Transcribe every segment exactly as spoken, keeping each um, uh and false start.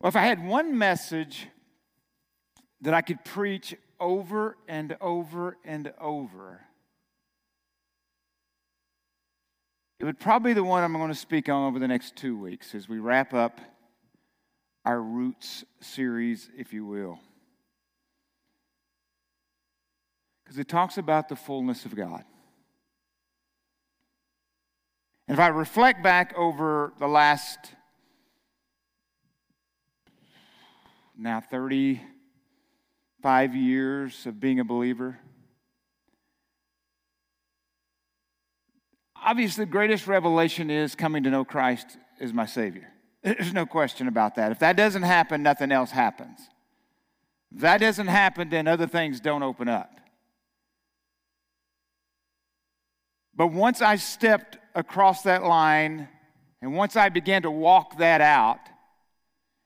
Well, if I had one message that I could preach over and over and over, it would probably be the one I'm going to speak on over the next two weeks as we wrap up our Roots series, if you will. Because it talks about the fullness of God. And if I reflect back over the last now thirty-five years of being a believer, obviously the greatest revelation is coming to know Christ as my Savior. There's no question about that. If that doesn't happen, nothing else happens. If that doesn't happen, then other things don't open up. But once I stepped across that line, and once I began to walk that out,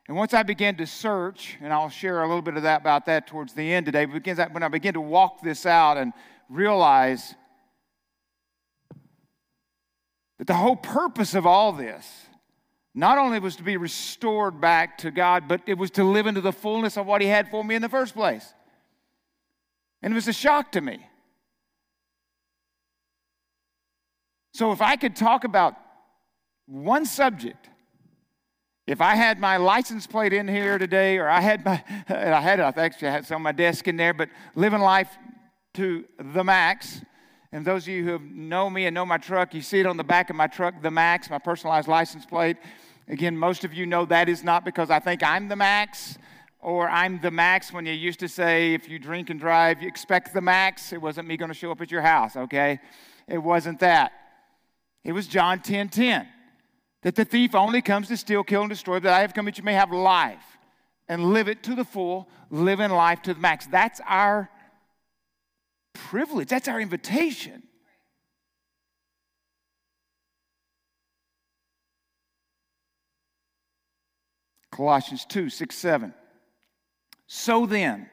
and once I began to search, and I'll share a little bit of that about that towards the end today, but when I began to walk this out and realize that the whole purpose of all this, not only was to be restored back to God, but it was to live into the fullness of what He had for me in the first place. And it was a shock to me. So if I could talk about one subject, if I had my license plate in here today, or I had my, and I had, I actually had some on my desk in there, but living life to the max, and those of you who know me and know my truck, you see it on the back of my truck, the Max, my personalized license plate. Again, most of you know that is not because I think I'm the Max, or I'm the Max when you used to say, if you drink and drive, you expect the Max. It wasn't me going to show up at your house, okay? It wasn't that. It was John ten ten, that the thief only comes to steal, kill, and destroy, that I have come that you may have life and live it to the full, live in life to the max. That's our privilege. That's our invitation. Colossians two, six, seven. So then,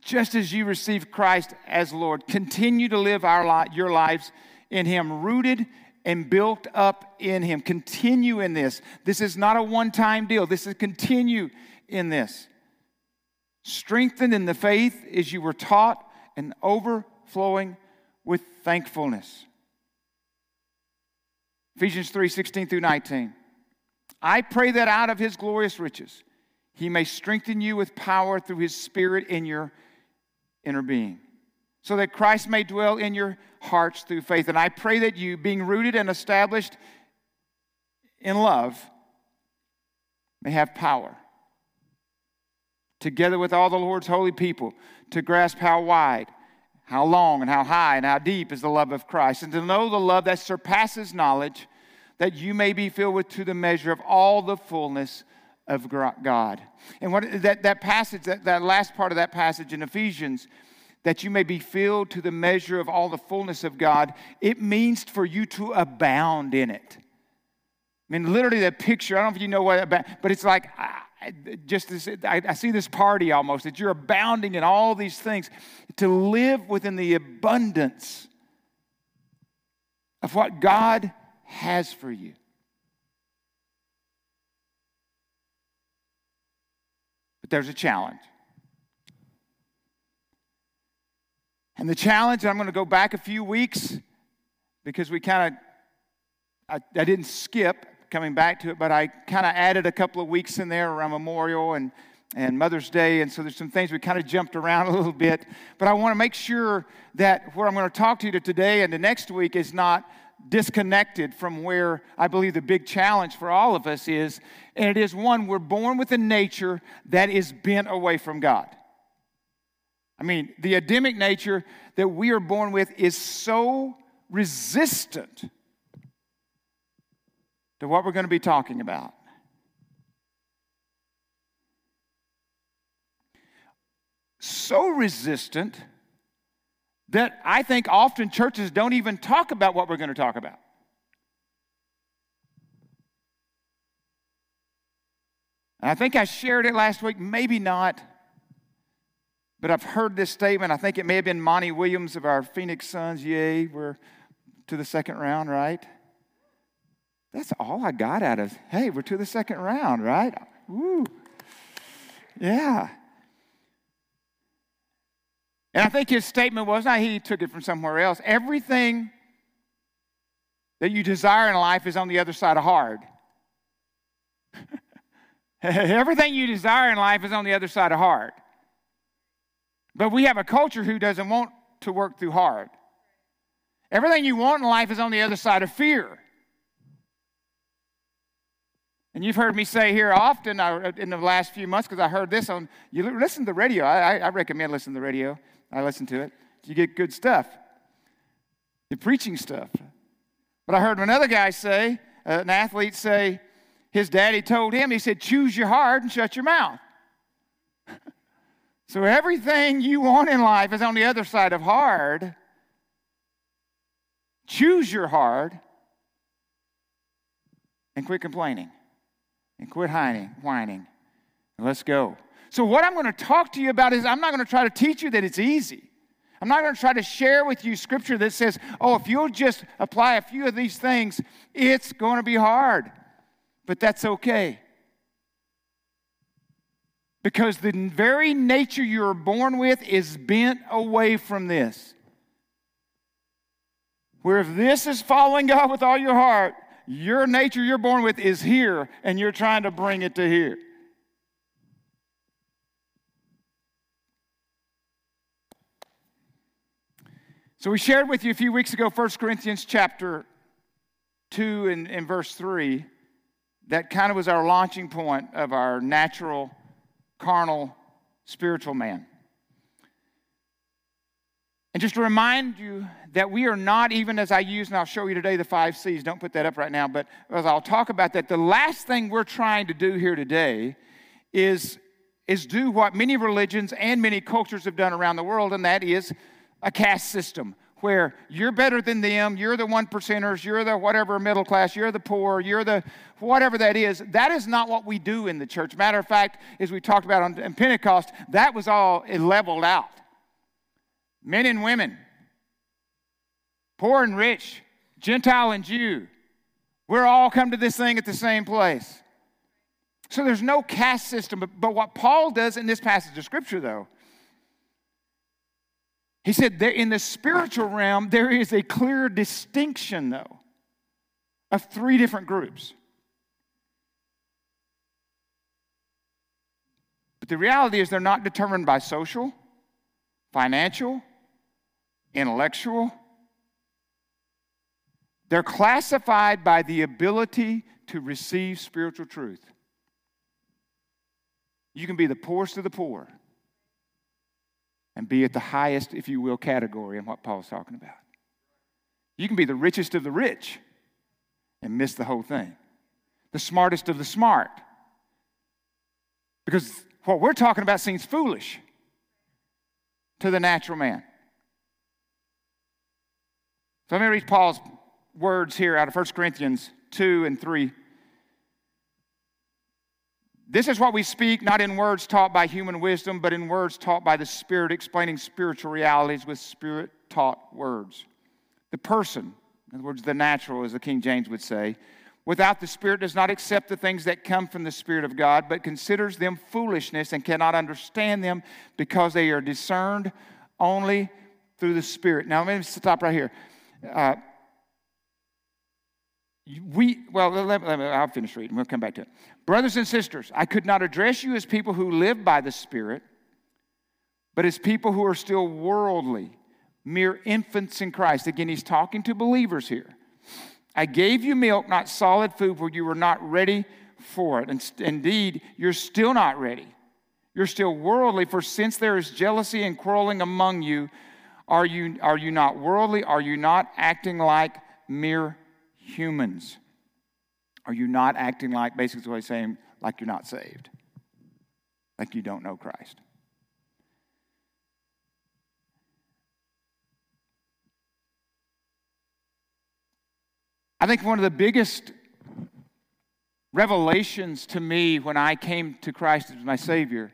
just as you receive Christ as Lord, continue to live our li- your lives in Him, rooted and built up in Him. Continue in this. This is not a one-time deal. This is continue in this. Strengthened in the faith as you were taught and overflowing with thankfulness. Ephesians three, sixteen through nineteen. I pray that out of His glorious riches, He may strengthen you with power through His Spirit in your inner being, so that Christ may dwell in your hearts through faith. And I pray that you, being rooted and established in love, may have power, together with all the Lord's holy people, to grasp how wide, how long, and how high, and how deep is the love of Christ, and to know the love that surpasses knowledge, that you may be filled with to the measure of all the fullness of God. And what that, that passage, that, that last part of that passage in Ephesians, that you may be filled to the measure of all the fullness of God, it means for you to abound in it. I mean, literally that picture, I don't know if you know what about, but it's like, I, just this, I, I see this party almost, that you're abounding in all these things, to live within the abundance of what God has for you. But there's a challenge. And the challenge, I'm going to go back a few weeks because we kind of, I, I didn't skip coming back to it, but I kind of added a couple of weeks in there around Memorial and, and Mother's Day, and so there's some things we kind of jumped around a little bit. But I want to make sure that what I'm going to talk to you today and the next week is not disconnected from where I believe the big challenge for all of us is, and it is one, we're born with a nature that is bent away from God. I mean, the Adamic nature that we are born with is so resistant to what we're going to be talking about. So resistant that I think often churches don't even talk about what we're going to talk about. And I think I shared it last week, maybe not. But I've heard this statement. I think it may have been Monty Williams of our Phoenix Suns. Yay, we're to the second round, right? That's all I got out of, hey, we're to the second round, right? Woo. Yeah. And I think his statement was, not he took it from somewhere else, everything that you desire in life is on the other side of hard. Everything you desire in life is on the other side of hard. But we have a culture who doesn't want to work through hard. Everything you want in life is on the other side of fear. And you've heard me say here often in the last few months, because I heard this on, you listen to the radio. I, I recommend listening to the radio. I listen to it. You get good stuff. The preaching stuff. But I heard another guy say, uh, an athlete say, his daddy told him, he said, choose your heart and shut your mouth. So everything you want in life is on the other side of hard. Choose your hard and quit complaining. And quit hiding, whining. And let's go. So what I'm going to talk to you about is I'm not going to try to teach you that it's easy. I'm not going to try to share with you scripture that says, oh, if you'll just apply a few of these things, it's going to be hard. But that's okay. Because the very nature you're born with is bent away from this. Where if this is following God with all your heart, your nature you're born with is here, and you're trying to bring it to here. So we shared with you a few weeks ago, First Corinthians chapter two and, and verse three. That kind of was our launching point of our natural, carnal, spiritual man. And just to remind you that we are not even, as I use, and I'll show you today, the five C's. Don't put that up right now, but as I'll talk about that, the last thing we're trying to do here today is, is do what many religions and many cultures have done around the world, and that is a caste system where you're better than them, you're the one percenters, you're the whatever middle class, you're the poor, you're the whatever that is. That is not what we do in the church. Matter of fact, as we talked about on, on Pentecost, that was all leveled out. Men and women, poor and rich, Gentile and Jew, we're all come to this thing at the same place. So there's no caste system. But, but what Paul does in this passage of Scripture, though, he said that in the spiritual realm, there is a clear distinction, though, of three different groups. But the reality is they're not determined by social, financial, intellectual. They're classified by the ability to receive spiritual truth. You can be the poorest of the poor and be at the highest, if you will, category in what Paul's talking about. You can be the richest of the rich and miss the whole thing. The smartest of the smart. Because what we're talking about seems foolish to the natural man. So let me read Paul's words here out of First Corinthians two and three. This is what we speak, not in words taught by human wisdom, but in words taught by the Spirit, explaining spiritual realities with Spirit-taught words. The person, in other words, the natural, as the King James would say, without the Spirit does not accept the things that come from the Spirit of God, but considers them foolishness and cannot understand them because they are discerned only through the Spirit. Now, let me stop right here. Uh, We, well, let, let, I'll finish reading. We'll come back to it. Brothers and sisters, I could not address you as people who live by the Spirit, but as people who are still worldly, mere infants in Christ. Again, he's talking to believers here. I gave you milk, not solid food, for you were not ready for it. And st- indeed, you're still not ready. You're still worldly, for since there is jealousy and quarreling among you, are you, are you not worldly? Are you not acting like mere humans? Are you not acting like, basically what he's saying, like you're not saved? Like you don't know Christ? I think one of the biggest revelations to me when I came to Christ as my Savior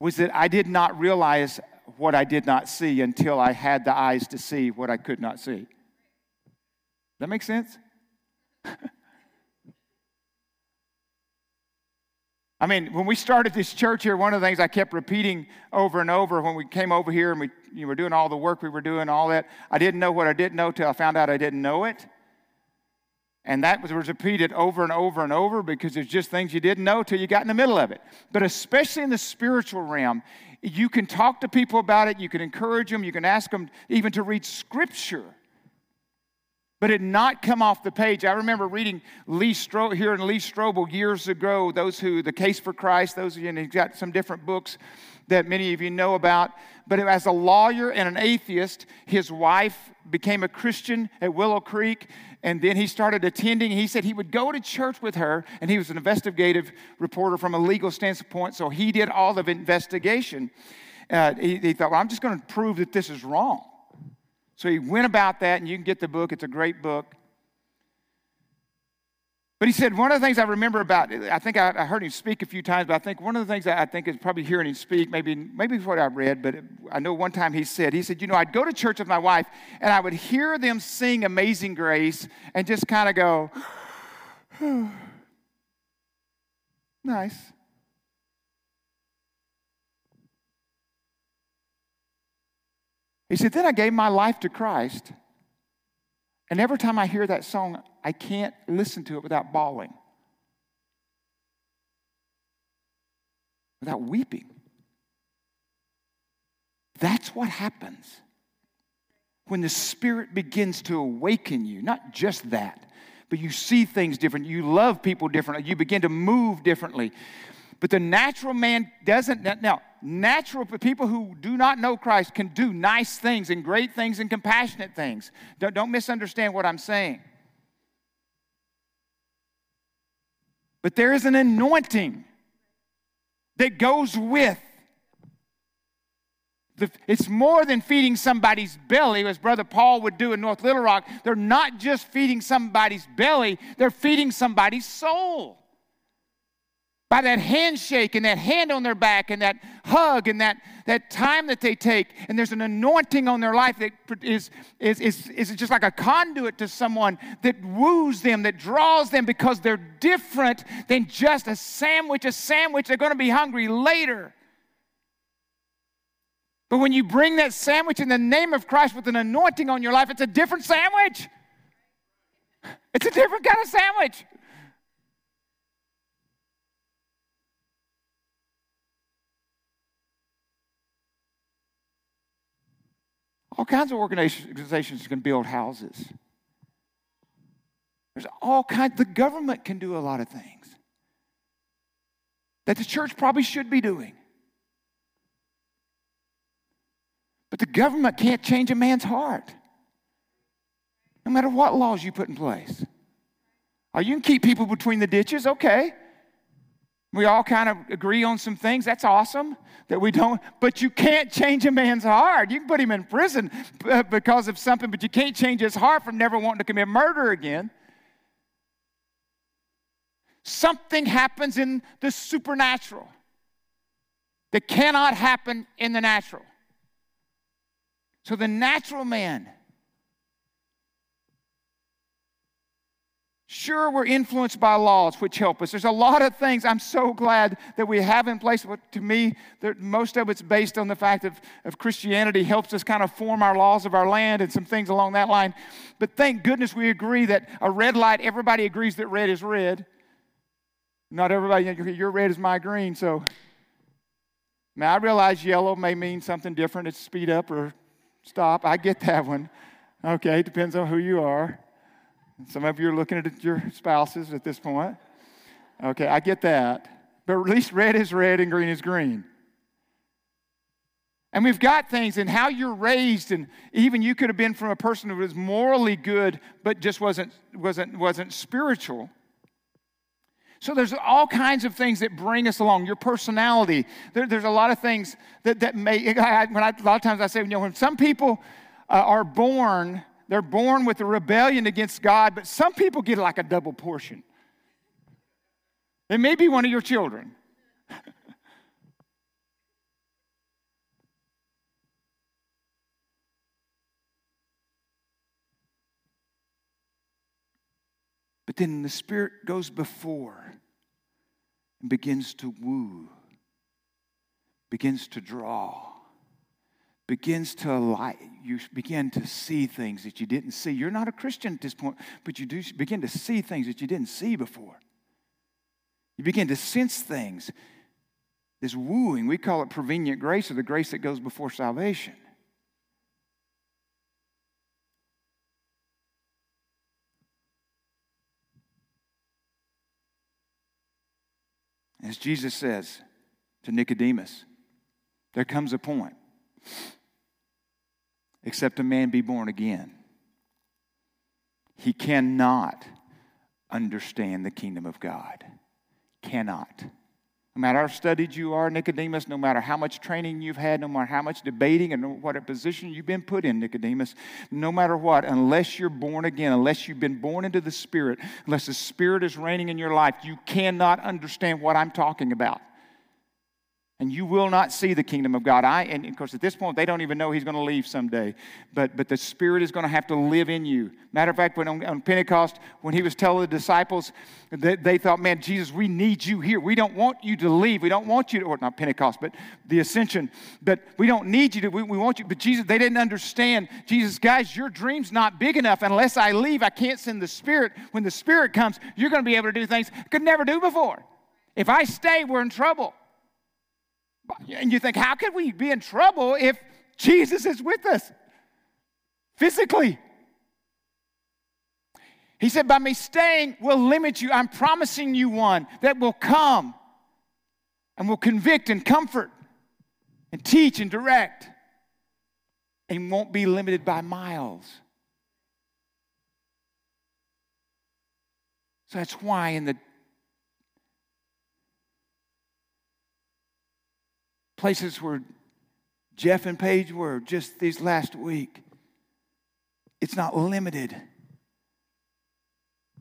was that I did not realize what I did not see until I had the eyes to see what I could not see. That makes sense? I mean, when we started this church here, one of the things I kept repeating over and over when we came over here and we you know, were doing all the work we were doing, all that, I didn't know what I didn't know till I found out I didn't know it. And that was repeated over and over and over because there's just things you didn't know till you got in the middle of it. But especially in the spiritual realm, you can talk to people about it, you can encourage them, you can ask them even to read Scripture. But it not come off the page. I remember reading Lee Stro- here in Lee Strobel years ago, those who, The Case for Christ, those of you, and he's got some different books that many of you know about. But as a lawyer and an atheist, his wife became a Christian at Willow Creek, and then he started attending. He said he would go to church with her, and he was an investigative reporter from a legal standpoint, so he did all of investigation. Uh, he, he thought, well, I'm just going to prove that this is wrong. So he went about that, and you can get the book. It's a great book. But he said, one of the things I remember about, I think I, I heard him speak a few times, but I think one of the things I think is probably hearing him speak, maybe maybe what I read, but I know one time he said, he said, you know, I'd go to church with my wife, and I would hear them sing Amazing Grace and just kind of go, oh, nice. He said, then I gave my life to Christ, and every time I hear that song, I can't listen to it without bawling, without weeping. That's what happens when the Spirit begins to awaken you, not just that, but you see things different, you love people differently, you begin to move differently. But the natural man doesn't, now, natural people who do not know Christ can do nice things and great things and compassionate things. Don't, don't misunderstand what I'm saying. But there is an anointing that goes with. The, it's more than feeding somebody's belly, as Brother Paul would do in North Little Rock. They're not just feeding somebody's belly, they're feeding somebody's soul. By that handshake and that hand on their back and that hug and that, that time that they take. And there's an anointing on their life that is, is, is, is just like a conduit to someone that woos them, that draws them because they're different than just a sandwich. A sandwich, they're going to be hungry later. But when you bring that sandwich in the name of Christ with an anointing on your life, it's a different sandwich. It's a different kind of sandwich. All kinds of organizations can build houses. There's all kinds. The government can do a lot of things that the church probably should be doing. But the government can't change a man's heart, no matter what laws you put in place. Or you can keep people between the ditches, okay. We all kind of agree on some things. That's awesome that we don't, but you can't change a man's heart. You can put him in prison because of something, but you can't change his heart from never wanting to commit murder again. Something happens in the supernatural that cannot happen in the natural. So the natural man, sure, we're influenced by laws, which help us. There's a lot of things I'm so glad that we have in place. But to me, most of it's based on the fact of, of Christianity helps us kind of form our laws of our land and some things along that line. But thank goodness we agree that a red light, everybody agrees that red is red. Not everybody, your red is my green. So now I realize yellow may mean something different. It's speed up or stop. I get that one. Okay, it depends on who you are. Some of you are looking at your spouses at this point. Okay, I get that. But at least red is red and green is green. And we've got things in how you're raised, and even you could have been from a person who was morally good but just wasn't wasn't wasn't spiritual. So there's all kinds of things that bring us along. Your personality. There, there's a lot of things that, that may, I, when I, a lot of times I say, you know, when some people uh, are born... They're born with a rebellion against God, but some people get like a double portion. It may be one of your children. But then the Spirit goes before and begins to woo, begins to draw, begins to light. You begin to see things that you didn't see. You're not a Christian at this point, but you do begin to see things that you didn't see before. You begin to sense things. This wooing, we call it prevenient grace, or the grace that goes before salvation. As Jesus says to Nicodemus, there comes a point, except a man be born again, he cannot understand the kingdom of God. Cannot. No matter how studied you are, Nicodemus, no matter how much training you've had, no matter how much debating and what a position you've been put in, Nicodemus, no matter what, unless you're born again, unless you've been born into the Spirit, unless the Spirit is reigning in your life, you cannot understand what I'm talking about. And you will not see the kingdom of God. I and of course, at this point, they don't even know he's going to leave someday. But, but the Spirit is going to have to live in you. Matter of fact, when on, on Pentecost, when he was telling the disciples, they, they thought, man, Jesus, we need you here. We don't want you to leave. We don't want you to, or not Pentecost, but the ascension. But we don't need you to, we, we want you. But Jesus, they didn't understand. Jesus, guys, your dream's not big enough. Unless I leave, I can't send the Spirit. When the Spirit comes, you're going to be able to do things I could never do before. If I stay, we're in trouble. And you think, how could we be in trouble if Jesus is with us physically? He said, by me staying will limit you. I'm promising you one that will come and will convict and comfort and teach and direct and won't be limited by miles. So that's why in the places where Jeff and Paige were just these last week, it's not limited.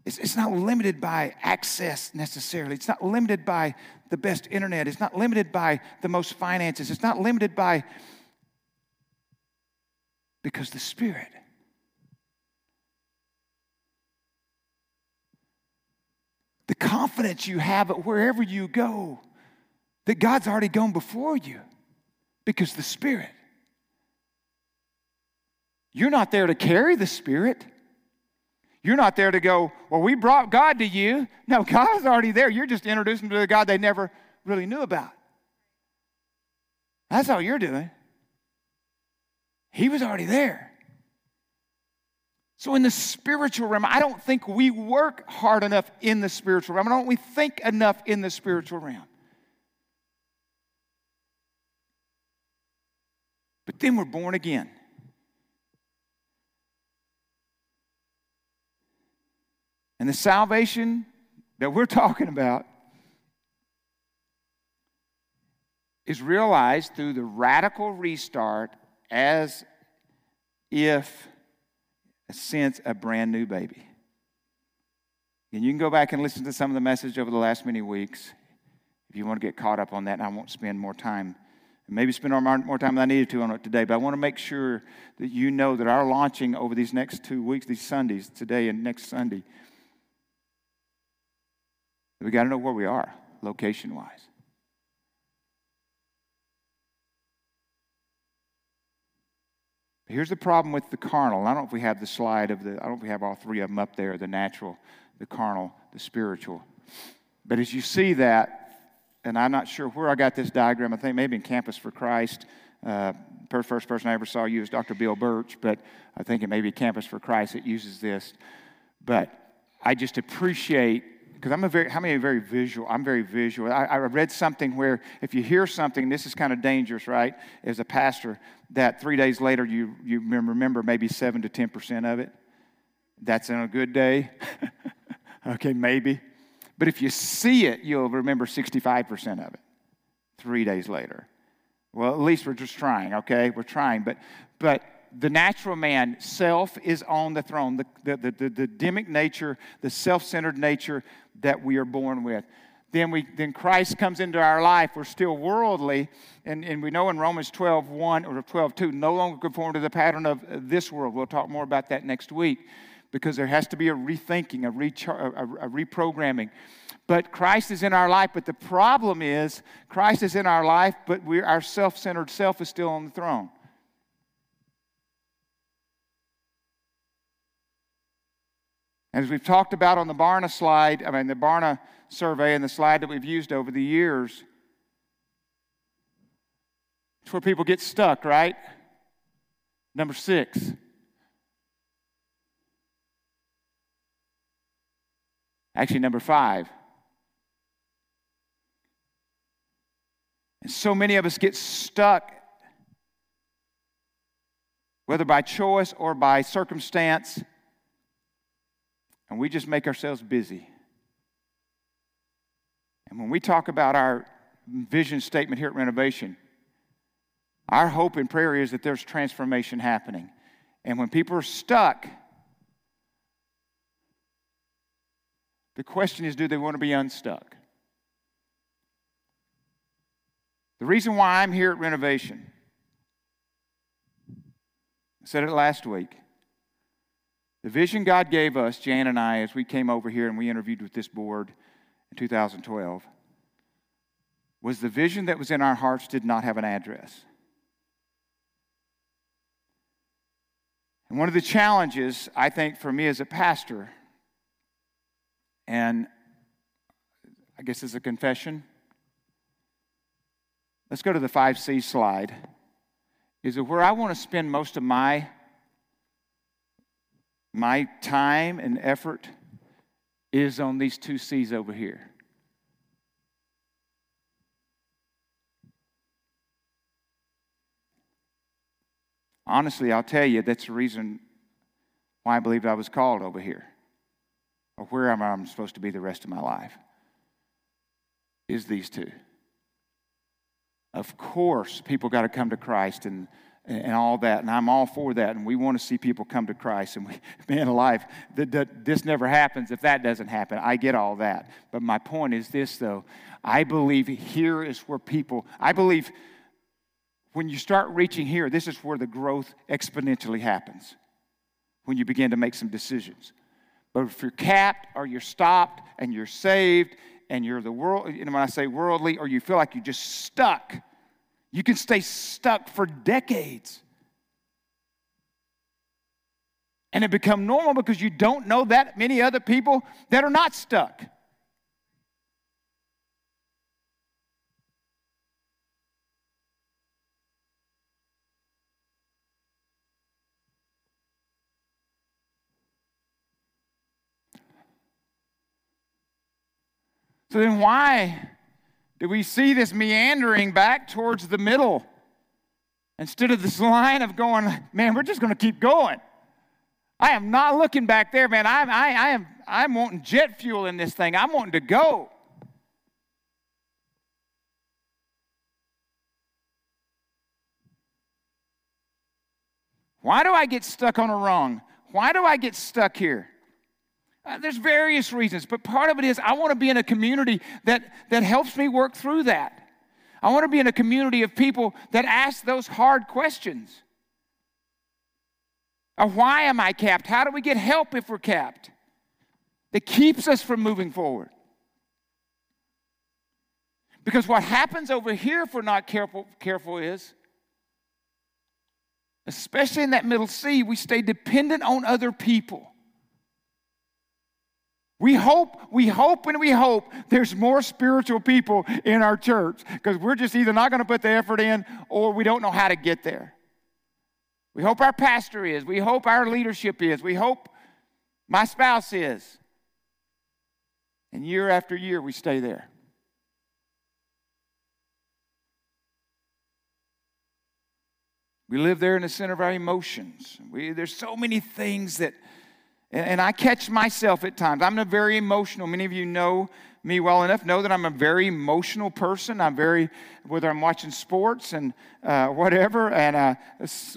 It's, it's not limited by access necessarily. It's not limited by the best internet. It's not limited by the most finances. It's not limited by, because the Spirit. The confidence you have at wherever you go, that God's already gone before you because the Spirit. You're not there to carry the Spirit. You're not there to go, well, we brought God to you. No, God's already there. You're just introducing them to the God they never really knew about. That's all you're doing. He was already there. So in the spiritual realm, I don't think we work hard enough in the spiritual realm. I don't we think enough in the spiritual realm. But then we're born again. And the salvation that we're talking about is realized through the radical restart as if, since a brand new baby. And you can go back and listen to some of the message over the last many weeks if you want to get caught up on that, and I won't spend more time. Maybe spend more time than I needed to on it today, but I want to make sure that you know that our launching over these next two weeks, these Sundays, today and next Sunday, we got to know where we are, location-wise. Here's the problem with the carnal. I don't know if we have the slide of the, I don't know if we have all three of them up there, the natural, the carnal, the spiritual. But as you see that, and I'm not sure where I got this diagram. I think maybe in Campus for Christ. Uh, the first person I ever saw use Doctor Bill Birch, but I think it may be Campus for Christ that uses this. But I just appreciate, because I'm a very, how many are very visual? I'm very visual. I, I read something where if you hear something, this is kind of dangerous, right, as a pastor, that three days later you, you remember maybe seven to ten percent of it. That's on a good day. Okay, maybe. But if you see it, you'll remember sixty-five percent of it three days later. Well, at least we're just trying, okay? We're trying. But but the natural man, self is on the throne. The, the, the, the, the demonic nature, the self-centered nature that we are born with. Then we then Christ comes into our life. We're still worldly. And, and we know in Romans twelve one or twelve two, no longer conform to the pattern of this world. We'll talk more about that next week, because there has to be a rethinking, a, rechar- a, a reprogramming. But Christ is in our life. But the problem is, Christ is in our life, but we, our self-centered self is still on the throne. And as we've talked about on the Barna slide, I mean the Barna survey and the slide that we've used over the years, it's where people get stuck, right? Number six. Actually, number five. And so many of us get stuck, whether by choice or by circumstance, and we just make ourselves busy. And when we talk about our vision statement here at Renovation, our hope and prayer is that there's transformation happening. And when people are stuck, the question is, do they want to be unstuck? The reason why I'm here at Renovation, I said it last week, the vision God gave us, Jan and I, as we came over here and we interviewed with this board in two thousand twelve, was the vision that was in our hearts did not have an address. And one of the challenges, I think, for me as a pastor, and I guess it's a confession, let's go to the five C slide, is that where I want to spend most of my My time and effort is on these two C's over here. Honestly, I'll tell you, that's the reason why I believe I was called over here, or where am I supposed to be the rest of my life, is these two. Of course, people got to come to Christ and and all that, and I'm all for that, and we want to see people come to Christ, and we, man alive, the, the, this never happens if that doesn't happen. I get all that. But my point is this, though. I believe here is where people, I believe when you start reaching here, this is where the growth exponentially happens, when you begin to make some decisions. But if you're capped or you're stopped and you're saved and you're the world, and when I say worldly, or you feel like you're just stuck, you can stay stuck for decades. And it becomes normal because you don't know that many other people that are not stuck. So then why do we see this meandering back towards the middle instead of this line of going, man, we're just going to keep going? I am not looking back there, man. I'm, I, I am, I'm wanting jet fuel in this thing. I'm wanting to go. Why do I get stuck on a rung? Why do I get stuck here? Uh, there's various reasons, but part of it is I want to be in a community that, that helps me work through that. I want to be in a community of people that ask those hard questions. Or why am I capped? How do we get help if we're capped? That keeps us from moving forward. Because what happens over here if we're not careful, careful is, especially in that middle C, we stay dependent on other people. We hope, we hope, and we hope there's more spiritual people in our church because we're just either not going to put the effort in or we don't know how to get there. We hope our pastor is. We hope our leadership is. We hope my spouse is. And year after year, we stay there. We live there in the center of our emotions. We, there's so many things that... And I catch myself at times. I'm a very emotional. Many of you know me well enough, know that I'm a very emotional person. I'm very, whether I'm watching sports and uh, whatever, and uh,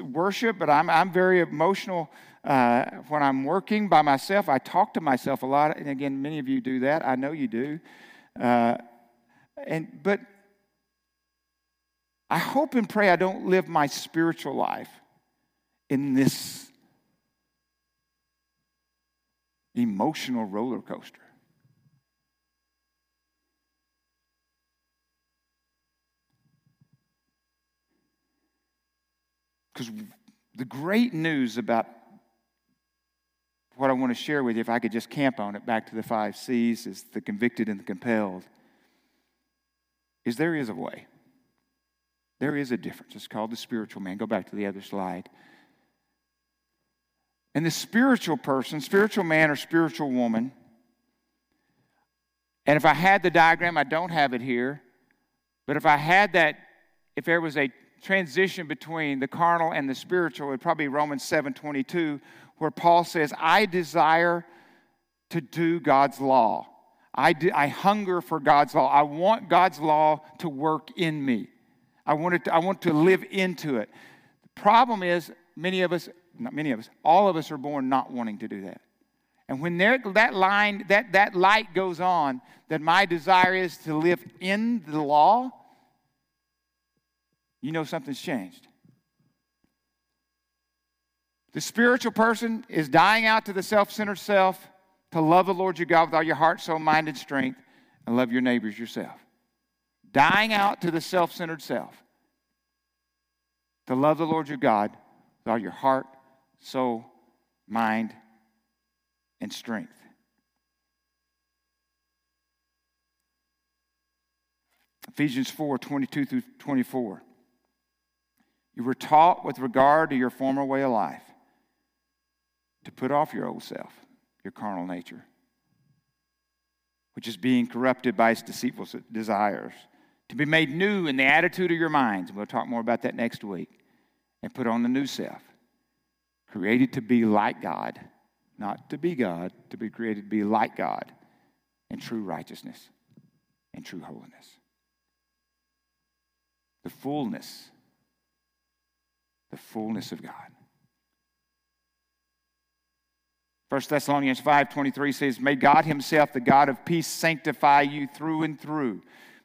worship, but I'm I'm very emotional uh, when I'm working by myself. I talk to myself a lot. And again, many of you do that. I know you do. Uh, and but I hope and pray I don't live my spiritual life in this emotional roller coaster. Because the great news about what I want to share with you, if I could just camp on it back to the five C's, is the convicted and the compelled, is there is a way. There is a difference. It's called the spiritual man. Go back to the other slide. And the spiritual person, spiritual man or spiritual woman, and if I had the diagram, I don't have it here, but if I had that, if there was a transition between the carnal and the spiritual, it would probably be Romans seven twenty-two, where Paul says, I desire to do God's law. I, do, I hunger for God's law. I want God's law to work in me. I want, it to, I want to live into it. The problem is, many of us, not many of us, all of us are born not wanting to do that. And when there, that line, that, that light goes on, that my desire is to live in the law, you know something's changed. The spiritual person is dying out to the self-centered self to love the Lord your God with all your heart, soul, mind, and strength, and love your neighbors yourself. Dying out to the self-centered self to love the Lord your God with all your heart, soul, mind, and strength. Ephesians four twenty-two through twenty-four. You were taught with regard to your former way of life to put off your old self, your carnal nature, which is being corrupted by its deceitful desires, to be made new in the attitude of your minds. We'll talk more about that next week. And put on the new self, created to be like God, not to be God, to be created to be like God in true righteousness and true holiness. The fullness, the fullness of God. First Thessalonians five twenty-three says, may God himself, the God of peace, sanctify you through and through.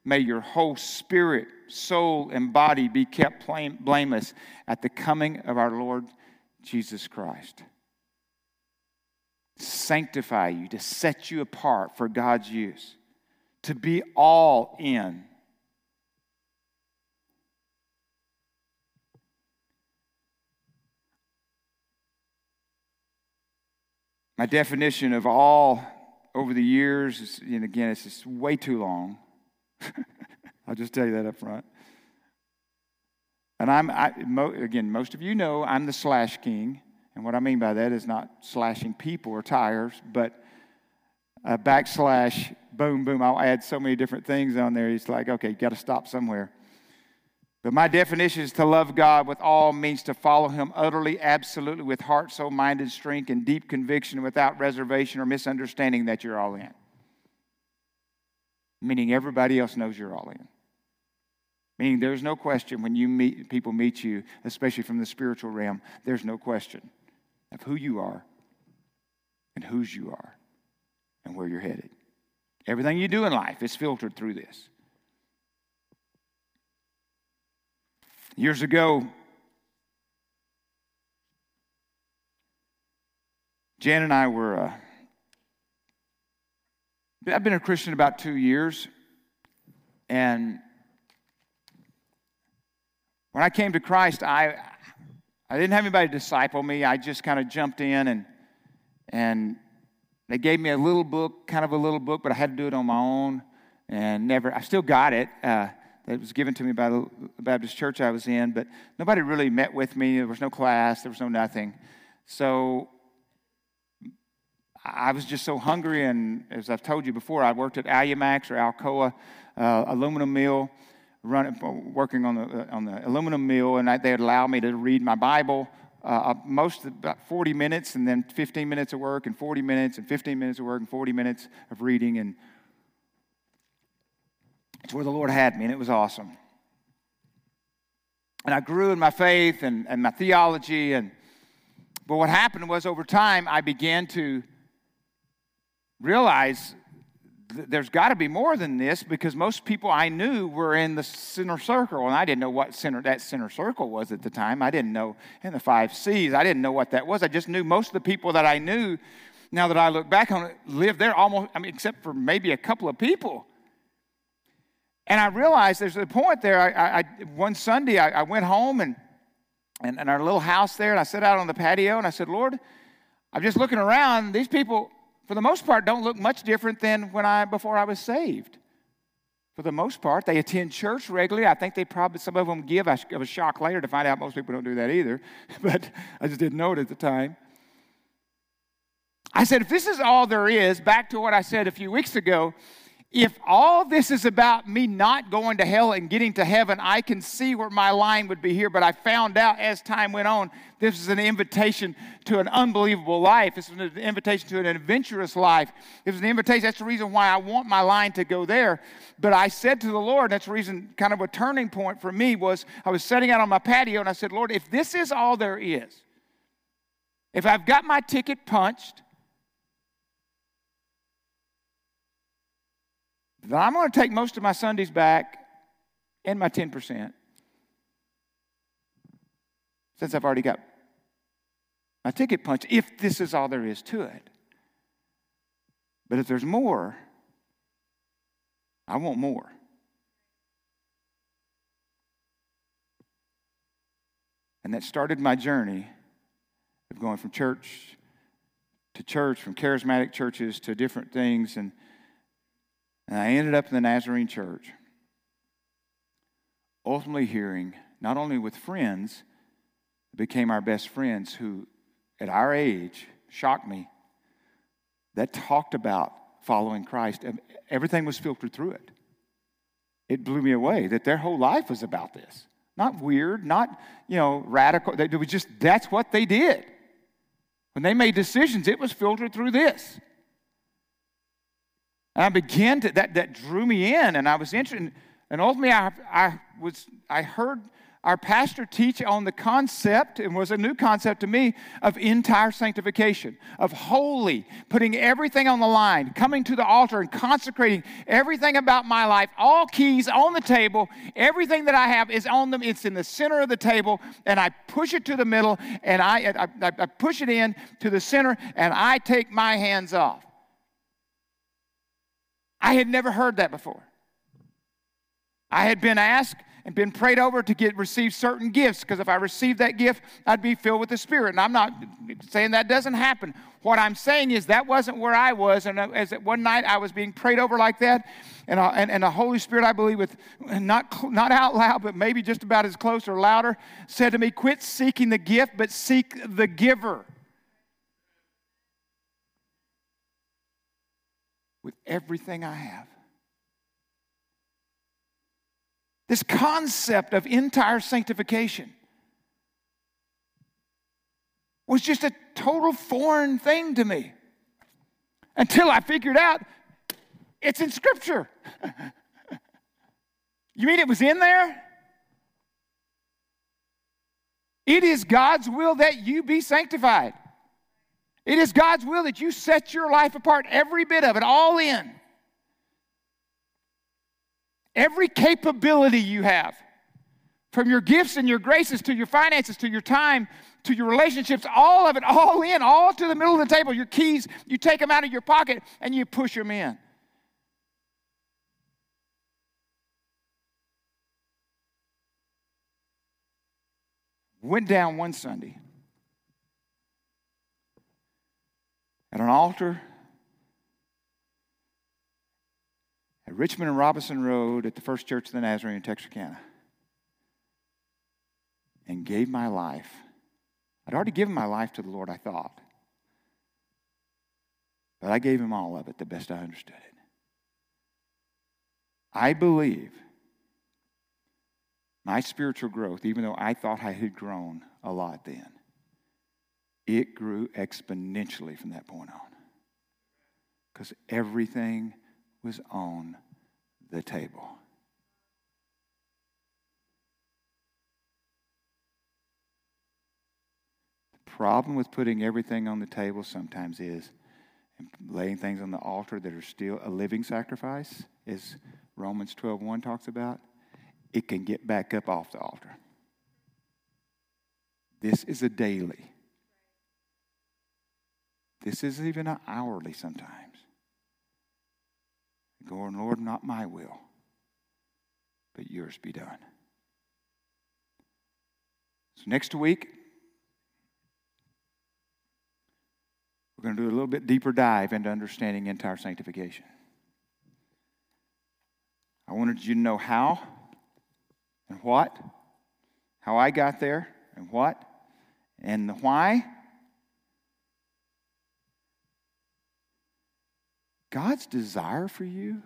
May your whole spirit, soul, and body be kept blameless at the coming of our Lord Jesus Christ. Sanctify you, to set you apart for God's use, to be all in. My definition of all over the years, is, and again, it's just way too long. I'll just tell you that up front. And I'm, I, mo, again, most of you know I'm the slash king. And what I mean by that is not slashing people or tires, but a backslash, boom, boom. I'll add so many different things on there. It's like, okay, you got to stop somewhere. But my definition is to love God with all means to follow him utterly, absolutely, with heart, soul, mind, and strength, and deep conviction without reservation or misunderstanding that you're all in. Meaning everybody else knows you're all in. Meaning there's no question when you meet people meet you, especially from the spiritual realm, there's no question of who you are and whose you are and where you're headed. Everything you do in life is filtered through this. Years ago, Jan and I were, uh, I've been a Christian about two years, and when I came to Christ, I I didn't have anybody disciple me. I just kind of jumped in, and and they gave me a little book, kind of a little book, but I had to do it on my own, and never. I still got it. Uh, It was given to me by the Baptist church I was in, but nobody really met with me. There was no class. There was no nothing. So I was just so hungry, and as I've told you before, I worked at Alumax or Alcoa uh, aluminum mill, run, working on the on the aluminum mill, and I, they'd allow me to read my Bible uh, most about forty minutes, and then fifteen minutes of work, and forty minutes, and fifteen minutes of work, and forty minutes of reading, and it's where the Lord had me, and it was awesome. And I grew in my faith and, and my theology. And but what happened was, over time, I began to realize th- there's got to be more than this, because most people I knew were in the center circle, and I didn't know what center that center circle was at the time. I didn't know in the five C's. I didn't know what that was. I just knew most of the people that I knew, now that I look back on it, lived there almost, I mean, except for maybe a couple of people. And I realized there's a point there. I, I, one Sunday, I, I went home, and and, and our little house there, and I sat out on the patio, and I said, Lord, I'm just looking around. These people, for the most part, don't look much different than when I before I was saved. For the most part, they attend church regularly. I think they probably, some of them give. I was shocked later to find out most people don't do that either, but I just didn't know it at the time. I said, if this is all there is, back to what I said a few weeks ago, if all this is about me not going to hell and getting to heaven, I can see where my line would be here, but I found out as time went on, this is an invitation to an unbelievable life. This is an invitation to an adventurous life. It was an invitation. That's the reason why I want my line to go there. But I said to the Lord, that's the reason, kind of a turning point for me was I was sitting out on my patio, and I said, Lord, if this is all there is, if I've got my ticket punched, then I'm going to take most of my Sundays back and my ten percent since I've already got my ticket punched, if this is all there is to it. But if there's more, I want more. And that started my journey of going from church to church, from charismatic churches to different things, and And I ended up in the Nazarene church, ultimately hearing, not only with friends, became our best friends who, at our age, shocked me, that talked about following Christ. Everything was filtered through it. It blew me away that their whole life was about this. Not weird, not, you know, radical. It was just, that's what they did. When they made decisions, it was filtered through this. And I began to, that, that drew me in, and I was interested. And ultimately, I, I, was, I heard our pastor teach on the concept, and was a new concept to me, of entire sanctification, of holy, putting everything on the line, coming to the altar and consecrating everything about my life, all keys on the table, everything that I have is on them, it's in the center of the table, and I push it to the middle, and I, I, I push it in to the center, and I take my hands off. I had never heard that before. I had been asked and been prayed over to get receive certain gifts, because if I received that gift, I'd be filled with the Spirit. And I'm not saying that doesn't happen. What I'm saying is that wasn't where I was. And as one night I was being prayed over like that, and and, and the Holy Spirit, I believe, with not not out loud, but maybe just about as close or louder, said to me, "Quit seeking the gift, but seek the giver." With everything I have. This concept of entire sanctification was just a total foreign thing to me until I figured out it's in Scripture. You mean it was in there? It is God's will that you be sanctified. It is God's will that you set your life apart, every bit of it, all in. Every capability you have, from your gifts and your graces to your finances to your time to your relationships, all of it, all in, all to the middle of the table. Your keys, you take them out of your pocket and you push them in. Went down one Sunday at an altar at Richmond and Robinson Road at the First Church of the Nazarene in Texarkana, and gave my life. I'd already given my life to the Lord, I thought. But I gave him all of it the best I understood it. I believe my spiritual growth, even though I thought I had grown a lot then, it grew exponentially from that point on, because everything was on the table. The problem with putting everything on the table sometimes is, and laying things on the altar that are still a living sacrifice, as Romans twelve one talks about, it can get back up off the altar. This is a daily. This isn't even an hourly sometimes. Going, Lord, not my will, but yours be done. So next week, we're going to do a little bit deeper dive into understanding entire sanctification. I wanted you to know how and what, how I got there and what, and the why. God's desire for you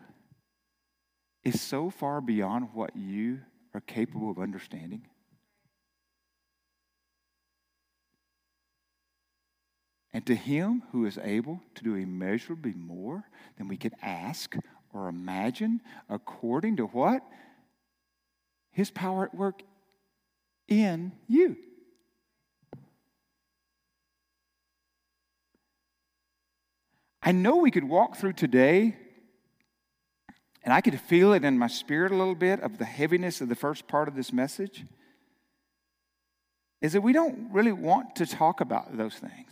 is so far beyond what you are capable of understanding. And to him who is able to do immeasurably more than we could ask or imagine, according to what? His power at work in you. I know we could walk through today, and I could feel it in my spirit a little bit of the heaviness of the first part of this message, is that we don't really want to talk about those things.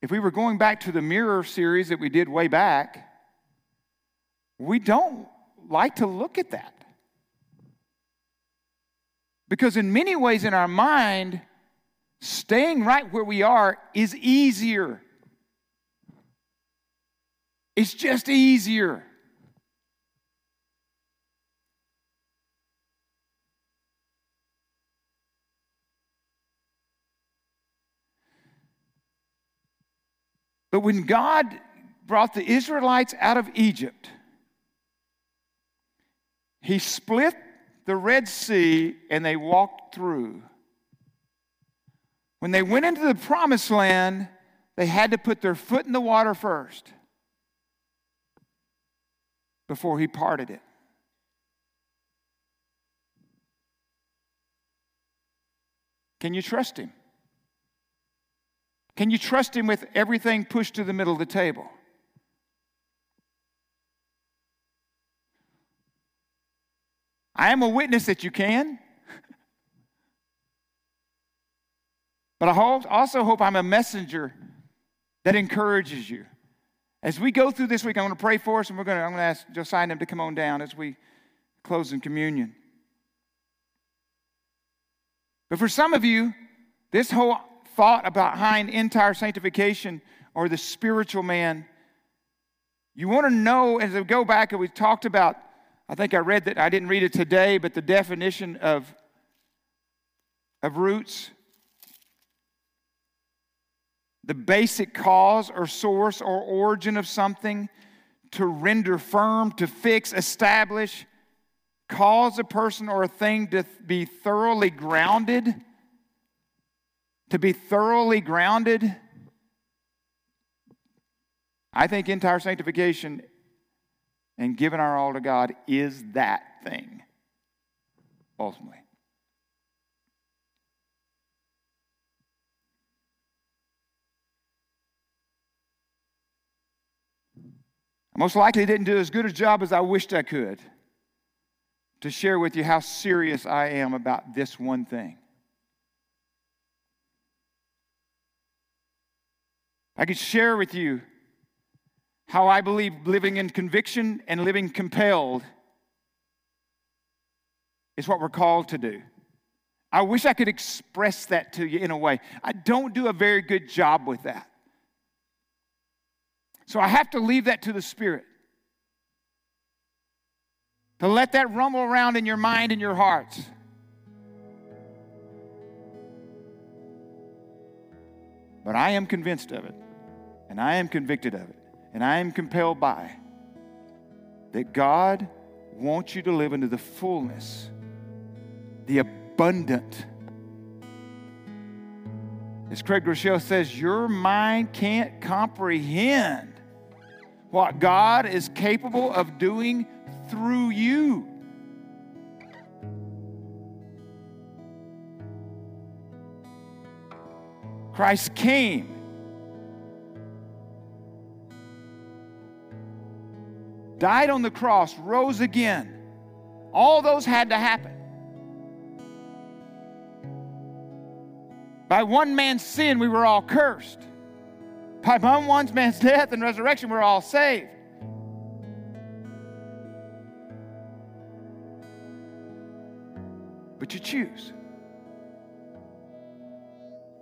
If we were going back to the mirror series that we did way back, we don't like to look at that. Because in many ways in our mind, staying right where we are is easier. It's just easier. But when God brought the Israelites out of Egypt, he split the Red Sea and they walked through. When they went into the Promised Land, they had to put their foot in the water first before he parted it. Can you trust him? Can you trust him with everything pushed to the middle of the table? I am a witness that you can. But I hope, also hope I'm a messenger that encourages you. As we go through this week, I'm going to pray for us, and we're going to, I'm going to ask Josiah and him to come on down as we close in communion. But for some of you, this whole thought behind entire sanctification or the spiritual man, you want to know, as we go back and we talked about, I think I read that, I didn't read it today, but the definition of, of roots, the basic cause or source or origin of something, to render firm, to fix, establish, cause a person or a thing to be thoroughly grounded, to be thoroughly grounded. I think entire sanctification and giving our all to God is that thing, ultimately. I most likely didn't do as good a job as I wished I could to share with you how serious I am about this one thing. I could share with you how I believe living in conviction and living compelled is what we're called to do. I wish I could express that to you in a way. I don't do a very good job with that. So I have to leave that to the Spirit, to let that rumble around in your mind and your hearts. But I am convinced of it, and I am convicted of it, and I am compelled by that God wants you to live into the fullness, the abundant. As Craig Groeschel says, your mind can't comprehend what God is capable of doing through you. Christ came died on the cross, rose again. All those had to happen. By one man's sin, we were all cursed. By one man's death and resurrection, we were all saved. but you choose.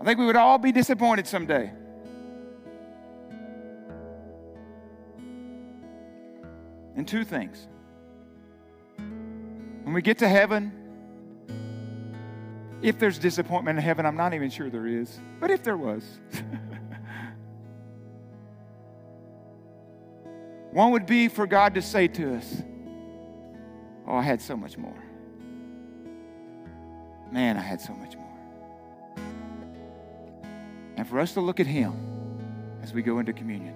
I think we would all be disappointed someday. In two things. When we get to heaven, if there's disappointment in heaven, I'm not even sure there is, but if there was, one would be for God to say to us, oh, I had so much more. Man, I had so much more. And for us to look at Him as we go into communion,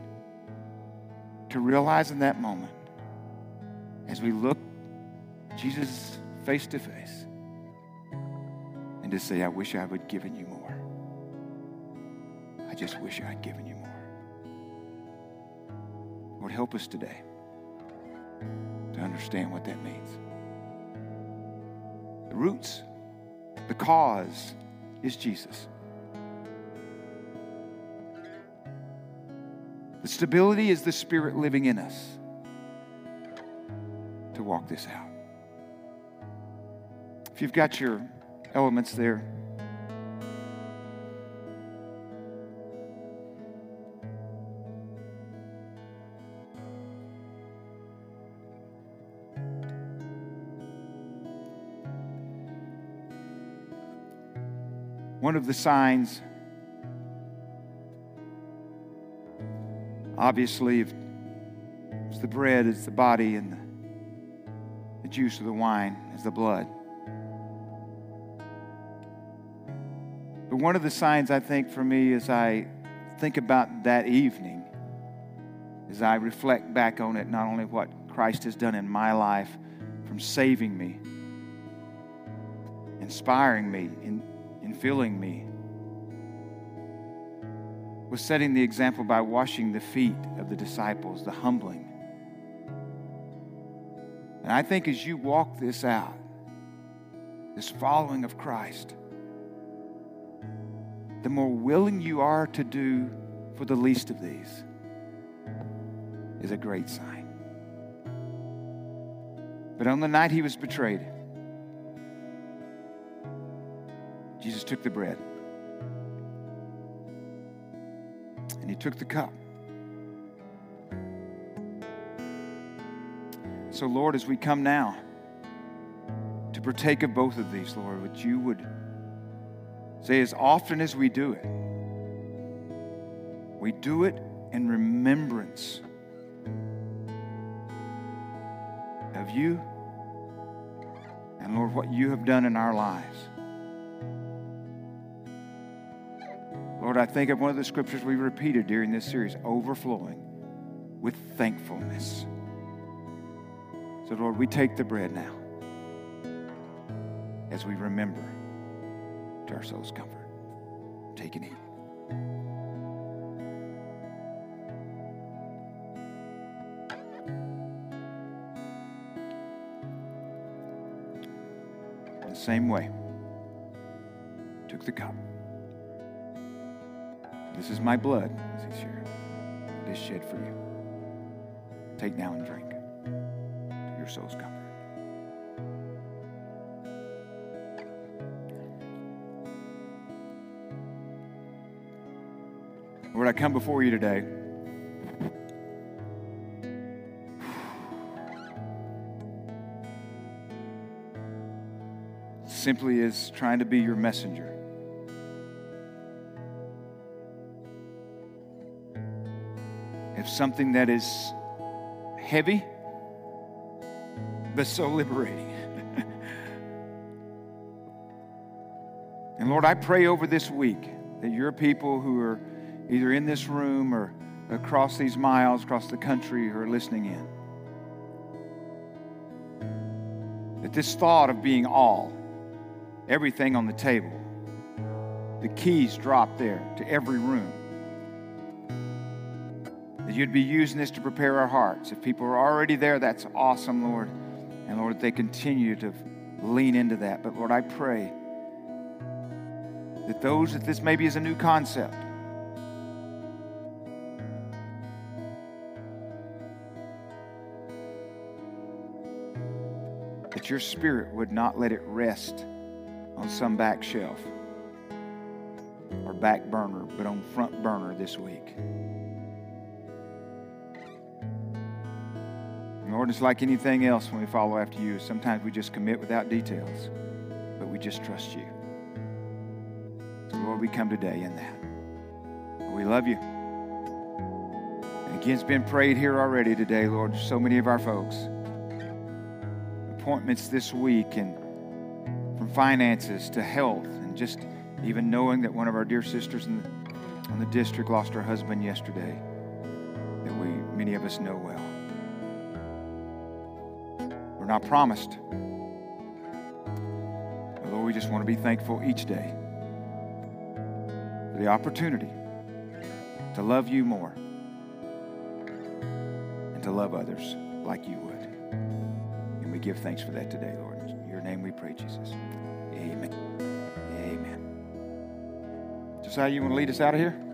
to realize in that moment, as we look Jesus face to face, and to say, I wish I would have given you more. I just wish I had given you more. Lord, help us today to understand what that means. The roots, the cause is Jesus. The stability is the Spirit living in us to walk this out. If you've got your elements there, one of the signs, obviously, it's the bread, it's the body, and the, the juice of the wine is the blood. But one of the signs, I think, for me as I think about that evening, as I reflect back on it, not only what Christ has done in my life from saving me, inspiring me, in, in filling me, was setting the example by washing the feet of the disciples, the humbling. And I think as you walk this out, this following of Christ, the more willing you are to do for the least of these is a great sign. But on the night He was betrayed, Jesus took the bread and He took the cup. So, Lord, as we come now to partake of both of these, Lord, would you would say, as often as we do it, we do it in remembrance of you and, Lord, what you have done in our lives. Lord, I think of one of the scriptures we repeated during this series, overflowing with thankfulness. So, Lord, we take the bread now as we remember to our soul's comfort. Take and eat. In the same way, took the cup. This is my blood, as He shared, it is shed for you. Take now and drink to your soul's comfort. Lord, I come before you today. Simply as trying to be your messenger. If something that is heavy, but so liberating. And Lord, I pray over this week that your people who are either in this room or across these miles, across the country, who are listening in, that this thought of being all, everything on the table, the keys dropped there to every room, that you'd be using this to prepare our hearts. If people are already there, that's awesome, Lord. And Lord, that they continue to lean into that. But Lord, I pray that those that this maybe is a new concept, your Spirit would not let it rest on some back shelf or back burner, but on front burner this week. And Lord, it's like anything else when we follow after you. Sometimes we just commit without details, but we just trust you. So Lord, we come today in that. We love you. And again, it's been prayed here already today, Lord. So many of our folks. Appointments this week, and from finances to health, and just even knowing that one of our dear sisters in the, in the district lost her husband yesterday, that we, many of us, know well. We're not promised. But Lord, we just want to be thankful each day for the opportunity to love you more and to love others like you would. And we give thanks for that today, Lord. In your name we pray, Jesus. Amen. Amen. Josiah, you want to lead us out of here?